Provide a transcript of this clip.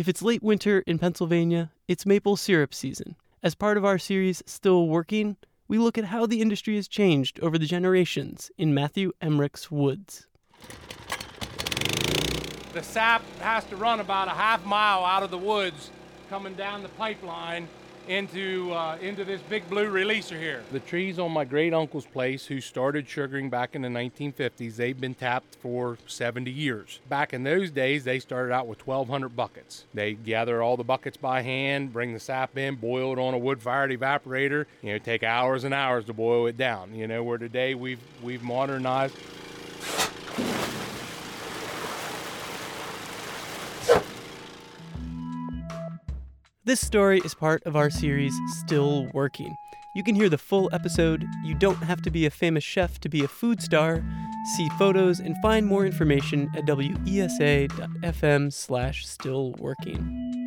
If it's late winter in Pennsylvania, it's maple syrup season. As part of our series, Still Working, we look at how the industry has changed over the generations in Matthew Emmerich's woods. The sap has to run about a half mile out of the woods, coming down the pipeline into this big blue releaser here. The trees on my great uncle's place, who started sugaring back in the 1950s, they've been tapped for 70 years. Back in those days, they started out with 1,200 buckets. They gather all the buckets by hand, bring the sap in, boil it on a wood-fired evaporator. Take hours and hours to boil it down. Where today we've modernized. This story is part of our series, Still Working. You can hear the full episode. You don't have to be a famous chef to be a food star. See photos and find more information at wesa.fm/stillworking.